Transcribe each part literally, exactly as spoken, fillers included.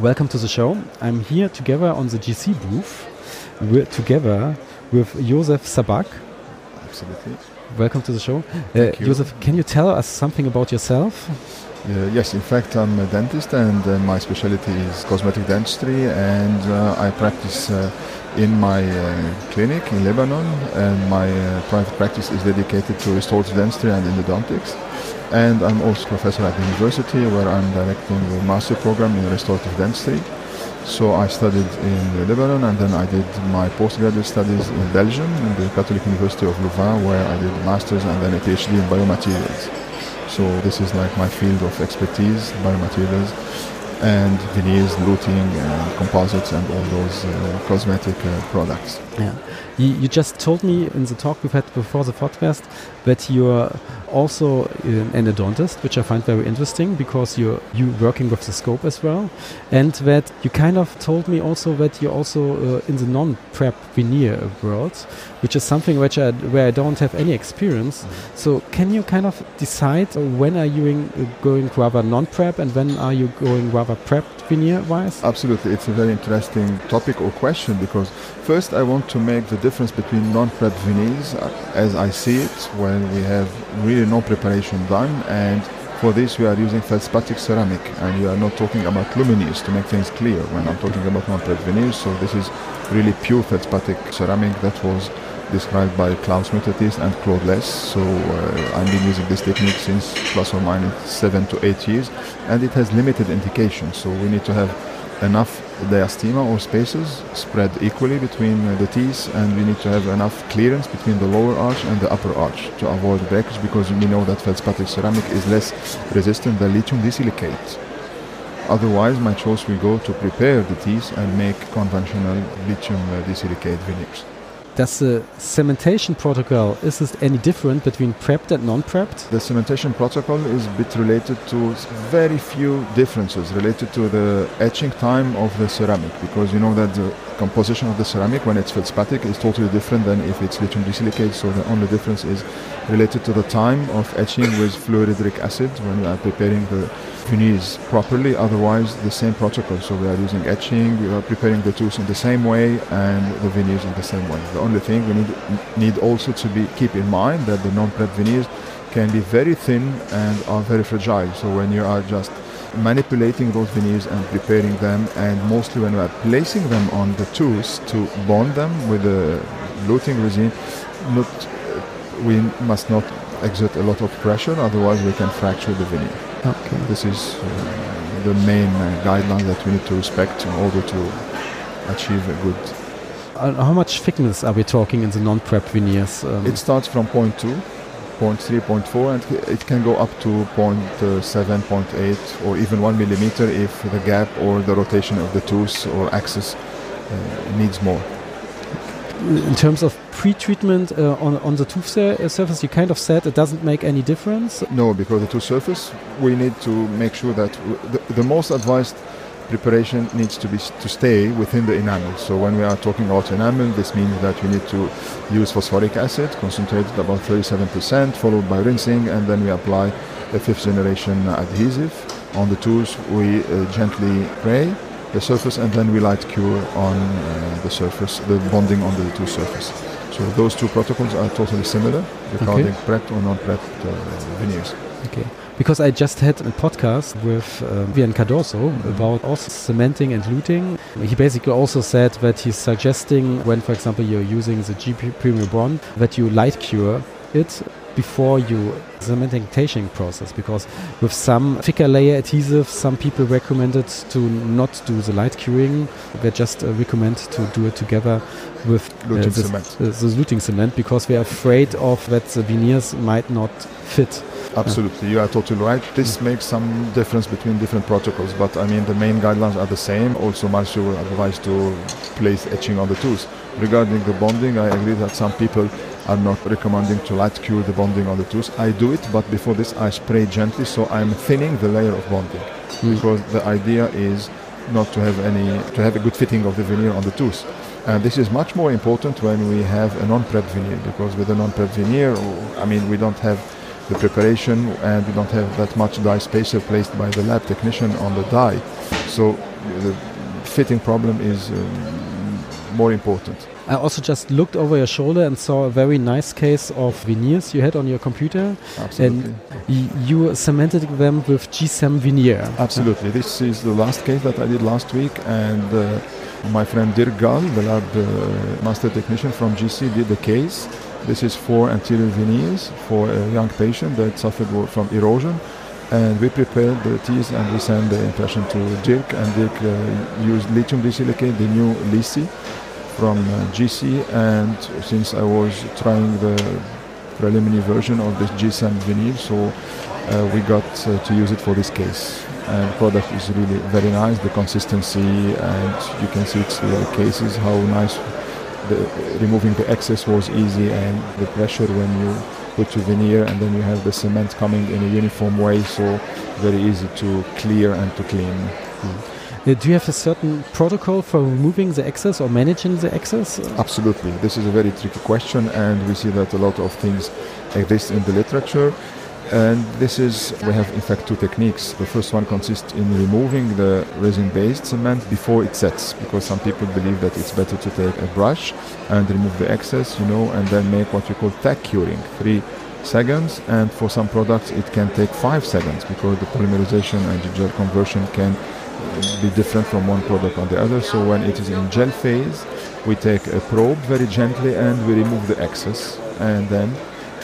Welcome to the show. I'm here together on the G C booth. We're together with Joseph Sabbagh. Absolutely. Welcome to the show. Uh, Joseph, can you tell us something about yourself? Uh, yes, in fact, I'm a dentist, and uh, my specialty is cosmetic dentistry, and uh, I practice uh, in my uh, clinic in Lebanon, and my uh, private practice is dedicated to restorative dentistry and endodontics. And I'm also professor at the university, where I'm directing the master program in restorative dentistry. So I studied in Lebanon, and then I did my postgraduate studies in Belgium, in the Catholic University of Louvain, where I did a master's and then a PhD in biomaterials. So this is like my field of expertise, biomaterials and veneers, luting and composites and all those uh, cosmetic uh, products. Yeah, you, you just told me in the talk we've had before the podcast that you're also an endodontist, which I find very interesting because you're you working with the scope as well, and that you kind of told me also that you're also uh, in the non-prep veneer world, which is something which I, where I don't have any experience. Mm-hmm. So can you kind of decide when are you in, uh, going rather non-prep and when are you going rather prep veneer-wise? Absolutely, it's a very interesting topic or question, because first I want to make the difference between non-prep veneers as I see it, when we have really no preparation done, and for this we are using feldspathic ceramic, and we are not talking about luminaires, to make things clear when I'm talking about non-prep veneers. So this is really pure feldspathic ceramic that was described by Klaus Mittertis and Claude Less. So uh, I've been using this technique since plus or minus seven to eight years, and it has limited indications. So we need to have enough diastema or spaces spread equally between uh, the teeth, and we need to have enough clearance between the lower arch and the upper arch to avoid breakage, because we know that feldspathic ceramic is less resistant than lithium disilicate. Otherwise, my choice will go to prepare the teeth and make conventional lithium uh, disilicate veneers. Does the cementation protocol, is this any different between prepped and non-prepped? The cementation protocol is a bit related to very few differences related to the etching time of the ceramic, because you know that the composition of the ceramic when it's feldspathic is totally different than if it's lithium disilicate. So the only difference is related to the time of etching with fluoridric acid when we are preparing the veneers properly. Otherwise, the same protocol. So we are using etching, we are preparing the tooth in the same way, and the veneers in the same way. The only thing we need, need also to be keep in mind that the non-prep veneers can be very thin and are very fragile. So when you are just manipulating those veneers and preparing them, and mostly when we are placing them on the tooth to bond them with the luting resin, not, we must not exert a lot of pressure, otherwise we can fracture the veneer. Okay. This is uh, the main uh, guideline that we need to respect in order to achieve a good. Uh, how much thickness are we talking in the non-prep veneers? Um, it starts from zero point two, zero point three, zero point four, and it can go up to zero point seven, zero point eight, or even one millimeter if the gap or the rotation of the tooth or axis uh, needs more. In terms of pre-treatment uh, on, on the tooth sur uh, surface, you kind of said it doesn't make any difference? No, because the tooth surface, we need to make sure that w the, the most advised preparation needs to be to stay within the enamel. So when we are talking about enamel, this means that we need to use phosphoric acid, concentrated about thirty-seven percent, followed by rinsing, and then we apply a fifth generation adhesive. On the tooth, we uh, gently spray the surface, and then we light cure on uh, the surface, the bonding on the two surface. So those two protocols are totally similar regarding okay. prepped or non-prepped uh, veneers. Okay, because I just had a podcast with um, Vian Cardoso mm-hmm. about also cementing and luting. He basically also said that he's suggesting when, for example, you're using the G P Premium Bond, that you light cure it before you cementation process, because with some thicker layer adhesive, some people recommended to not do the light curing. They just uh, recommend to do it together with uh, luting the, cement. Uh, the luting cement, because they are afraid of that the veneers might not fit. Absolutely, you are totally right. This mm-hmm. makes some difference between different protocols, but I mean the main guidelines are the same. Also, Marcio will advise to place etching on the tooth. Regarding the bonding, I agree that some people are not recommending to light cure the bonding on the tooth. I do it, but before this I spray gently, so I'm thinning the layer of bonding, mm. because the idea is not to have any to have a good fitting of the veneer on the tooth. And this is much more important when we have a non-prep veneer, because with a non-prep veneer, I mean, we don't have the preparation, and we don't have that much dye spacer placed by the lab technician on the dye. So the fitting problem is um, more important. I also just looked over your shoulder and saw a very nice case of veneers you had on your computer. Absolutely. And you cemented them with GCem Veneer. Absolutely. This is the last case that I did last week, and uh, my friend Dirk Gall, the lab uh, master technician from G C, did the case. This is for anterior veneers for a young patient that suffered from erosion, and we prepared the teeth and we sent the impression to Dirk, and Dirk uh, used lithium disilicate, the new LISI from uh, G C, and since I was trying the preliminary version of this GCem Veneer, so uh, we got uh, to use it for this case. And the product is really very nice, the consistency, and you can see it's the cases, how nice the, removing the excess was easy, and the pressure when you put your veneer and then you have the cement coming in a uniform way, so very easy to clear and to clean. Mm. Do you have a certain protocol for removing the excess or managing the excess? Absolutely. This is a very tricky question, and we see that a lot of things exist in the literature. And this is, we have in fact two techniques. The first one consists in removing the resin-based cement before it sets, because some people believe that it's better to take a brush and remove the excess, you know, and then make what we call tack curing, three seconds, and for some products it can take five seconds because the polymerization and the gel conversion can be different from one product on the other. So when it is in gel phase, we take a probe very gently and we remove the excess, and then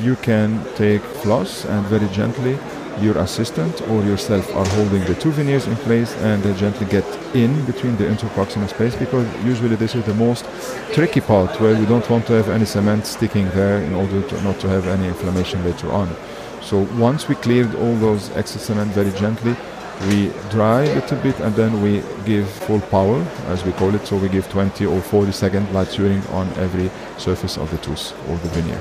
you can take floss and very gently your assistant or yourself are holding the two veneers in place, and they gently get in between the interproximal space, because usually this is the most tricky part where you don't want to have any cement sticking there in order to not to have any inflammation later on. So once we cleared all those excess cement very gently, we dry a little bit and then we give full power, as we call it, so we give twenty or forty second light curing on every surface of the tooth or the veneer.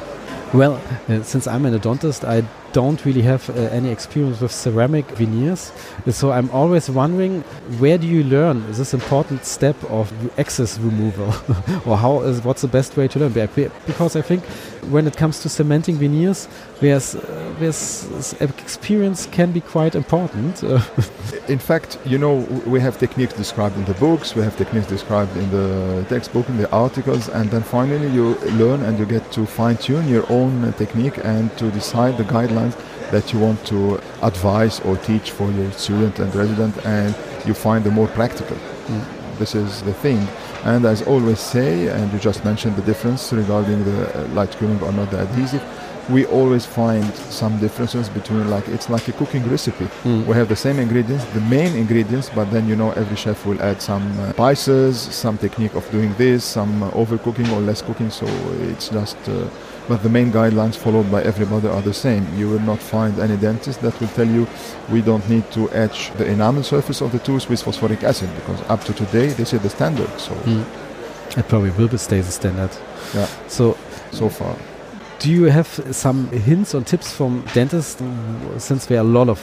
Well, uh, since I'm an odontist, I don't really have uh, any experience with ceramic veneers, so I'm always wondering, where do you learn this important step of excess removal? Or how is, what's the best way to learn? Because I think when it comes to cementing veneers, there's, uh, there's experience can be quite important. In fact, you know, we have techniques described in the books, we have techniques described in the textbook, in the articles, and then finally you learn and you get to fine-tune your own technique and to decide the guidelines that you want to advise or teach for your student and resident, and you find the more practical. Mm. This is the thing. And as always say, and you just mentioned the difference regarding the light curing or not the adhesive, we always find some differences between, like, it's like a cooking recipe. Mm. We have the same ingredients, the main ingredients, but then, you know, every chef will add some uh, spices, some technique of doing this, some uh, overcooking or less cooking, so it's just... Uh, but the main guidelines followed by everybody are the same. You will not find any dentist that will tell you we don't need to etch the enamel surface of the tooth with phosphoric acid, because up to today this is the standard. So mm. It probably will stay the standard. Yeah. So so far. Do you have some hints or tips from dentists, since there are a lot of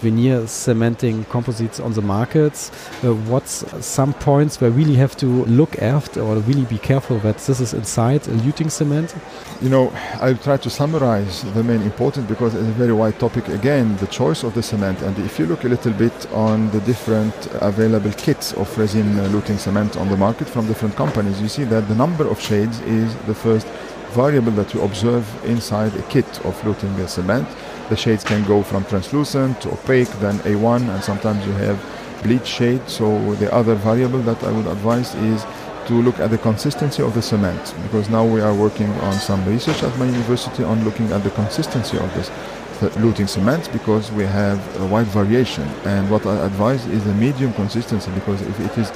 veneer cementing composites on the markets? Uh, what's some points where we really have to look at or really be careful that this is inside a luting cement? You know, I'll try to summarize the main important, because it's a very wide topic again, the choice of the cement. And if you look a little bit on the different available kits of resin luting cement on the market from different companies, you see that the number of shades is the first variable that you observe inside a kit of luting cement. The shades can go from translucent to opaque, then A one, and sometimes you have bleach shade. So the other variable that I would advise is to look at the consistency of the cement, because now we are working on some research at my university on looking at the consistency of this luting cement, because we have a wide variation. And what I advise is a medium consistency, because if it is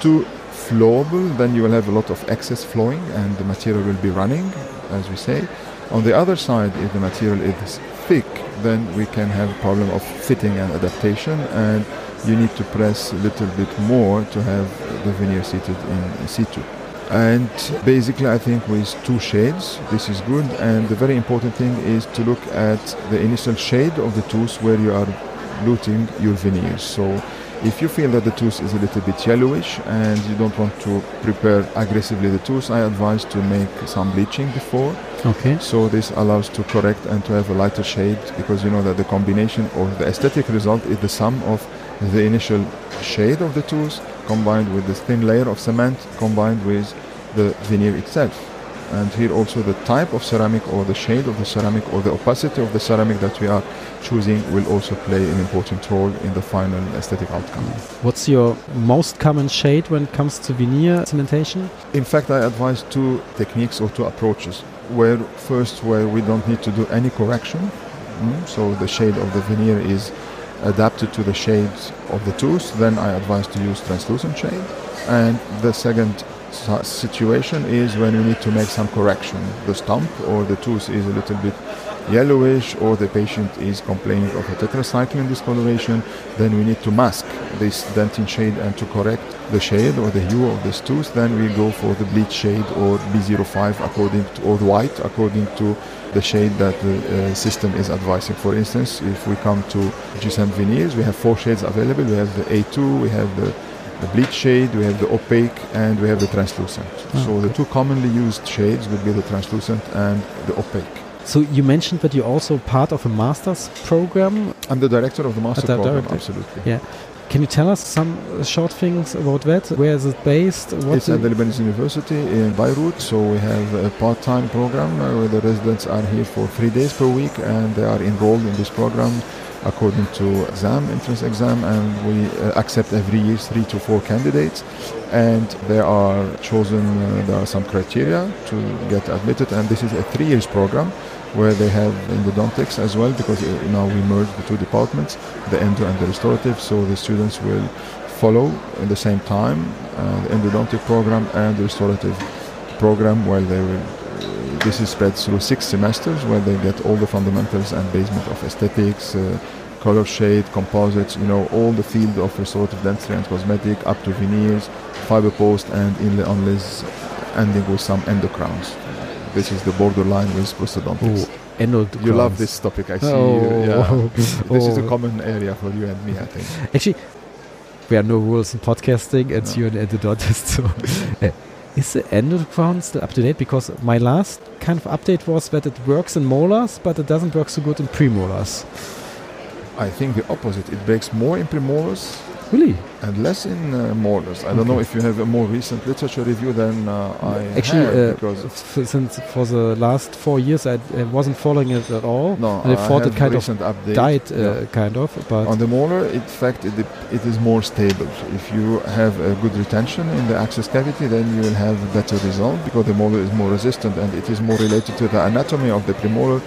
too flowable, then you will have a lot of excess flowing and the material will be running, as we say. On the other side, if the material is thick, then we can have a problem of fitting and adaptation, and you need to press a little bit more to have the veneer seated in situ. And basically I think with two shades this is good, and the very important thing is to look at the initial shade of the tooth where you are luting your veneers. So if you feel that the tooth is a little bit yellowish and you don't want to prepare aggressively the tooth, I advise to make some bleaching before. Okay. So this allows to correct and to have a lighter shade, because you know that the combination or the aesthetic result is the sum of the initial shade of the tooth combined with this thin layer of cement combined with the veneer itself. And here also the type of ceramic or the shade of the ceramic or the opacity of the ceramic that we are choosing will also play an important role in the final aesthetic outcome. What's your most common shade when it comes to veneer cementation? In fact, I advise two techniques or two approaches. Where first, where we don't need to do any correction, so the shade of the veneer is adapted to the shade of the tooth, then I advise to use translucent shade. And the second situation is when we need to make some correction. The stump or the tooth is a little bit yellowish, or the patient is complaining of a tetracycline discoloration, then we need to mask this dentin shade and to correct the shade or the hue of this tooth. Then we go for the bleach shade or B zero five according to, or white according to the shade that the uh, system is advising. For instance, if we come to GCem veneers, we have four shades available. We have the A two, we have the the bleach shade, we have the opaque, and we have the translucent. Oh, so okay. The two commonly used shades would be the translucent and the opaque. So you mentioned that you're also part of a master's program. I'm the director of the master's program, director. Absolutely. Yeah. Can you tell us some short things about that? Where is it based? What it's at the Lebanese University in Beirut. So we have a part-time program where the residents are here for three days per week, and they are enrolled in this program according to exam, entrance exam, and we uh, accept every year three to four candidates, and they are chosen, uh, there are some criteria to get admitted, and this is a three years program where they have endodontics as well, because uh, now we merge the two departments, the endo and the restorative, so the students will follow at the same time uh, the endodontic program and the restorative program, while they will This is spread through six semesters where they get all the fundamentals and basement of aesthetics, uh, color shade, composites, you know, all the field of restorative dentistry and cosmetic, up to veneers, fiber post, and inlay onlays, ending with some endocrowns. This is the borderline with prosthodontics. Ooh. You crowns. Love this topic, I see. Oh. Yeah. Oh. This is a common area for you and me, I think. Actually, there are no rules in podcasting, and no. You're an endodontist, so... Is the endocrown still up to date? Because my last kind of update was that it works in molars, but it doesn't work so good in premolars. I think the opposite. It breaks more in premolars. Really? And less in uh, molars. I okay. don't know if you have a more recent literature review than uh, I Actually, have. Uh, because f- since for the last four years I, I wasn't following it at all. No, and I, I thought it kind of update. died, uh, yeah. kind of. But on the molar, in fact, it, it is more stable. If you have a good retention in the access cavity, then you will have a better result, because the molar is more resistant and it is more related to the anatomy of the premolar.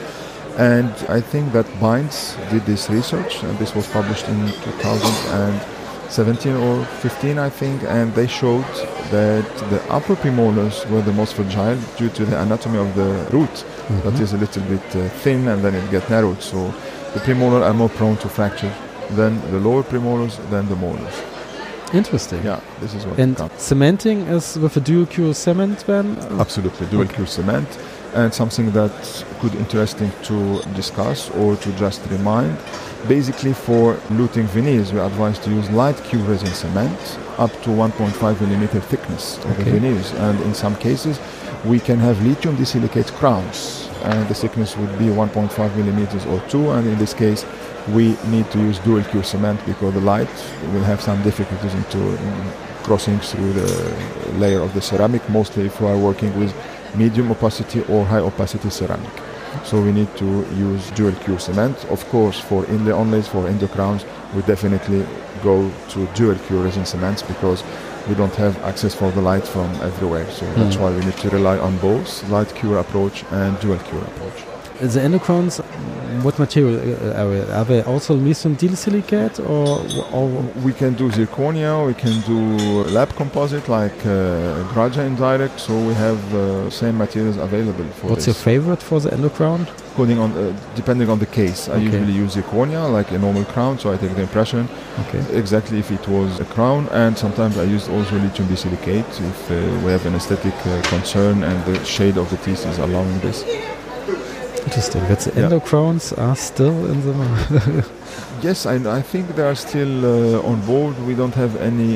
And I think that Binds did this research, and this was published in two thousand seventeen or fifteen, I think, and they showed that the upper premolars were the most fragile due to the anatomy of the root, mm-hmm. that is a little bit uh, thin, and then it gets narrowed. So the premolar are more prone to fracture than the lower premolars, than the molars. Interesting. Yeah, this is what. And cementing is with a dual cure cement, then? Absolutely, dual okay. cure cement, and something that could be interesting to discuss or to just remind. Basically, for luting veneers, we advise to use light cure resin cement up to one point five millimeter thickness of okay. the veneers, and in some cases we can have lithium disilicate crowns, and the thickness would be one point five millimeters or two, and in this case we need to use dual cure cement because the light will have some difficulties into um, crossing through the layer of the ceramic, mostly if we are working with medium opacity or high opacity ceramic. So we need to use dual cure cement. Of course, for inlay onlays, for endocrowns, we definitely go to dual cure resin cements because we don't have access for the light from everywhere. So mm. that's why we need to rely on both light cure approach and dual cure approach. The endocrowns, what material are, are they also lithium disilicate, or, or we can do zirconia, we can do lab composite like uh, Graja indirect, so we have uh, same materials available for What's this. Your favorite for the endocrown? Depending on, uh, depending on the case, okay. I usually use zirconia like a normal crown, so I take the impression okay. exactly if it was a crown, and sometimes I use also lithium disilicate if uh, we have an aesthetic uh, concern and the shade of the teeth is allowing this. Interesting. But the yeah. endocrowns are still in the... Yes, I, I think they are still uh, on board. We don't have any...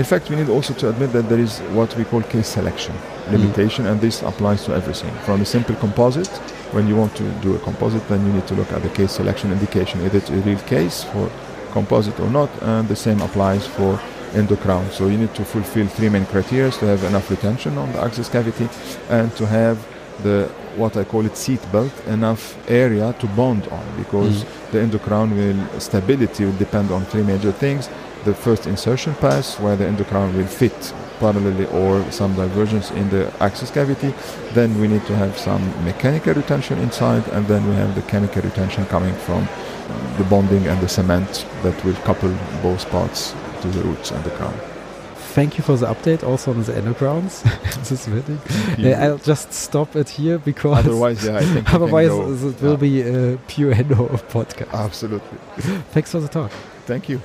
In fact, we need also to admit that there is what we call case selection limitation, mm. and this applies to everything. From a simple composite, when you want to do a composite, then you need to look at the case selection indication. Is it a real case for composite or not? And the same applies for in the crown. So you need to fulfill three main criteria: to have enough retention on the access cavity, and to have the what I call it seat belt, enough area to bond on, because mm. the endocrown will stability will depend on three major things: the first insertion pass, where the endocrown will fit parallelly or some divergence in the access cavity, then we need to have some mechanical retention inside, and then we have the chemical retention coming from the bonding and the cement that will couple both parts to the roots and the crown. Thank you for the update also on the endocrowns. This is really uh, I'll just stop it here, because otherwise, yeah, I think otherwise it will yeah. be a pure endo podcast. Absolutely. Thanks for the talk. Thank you.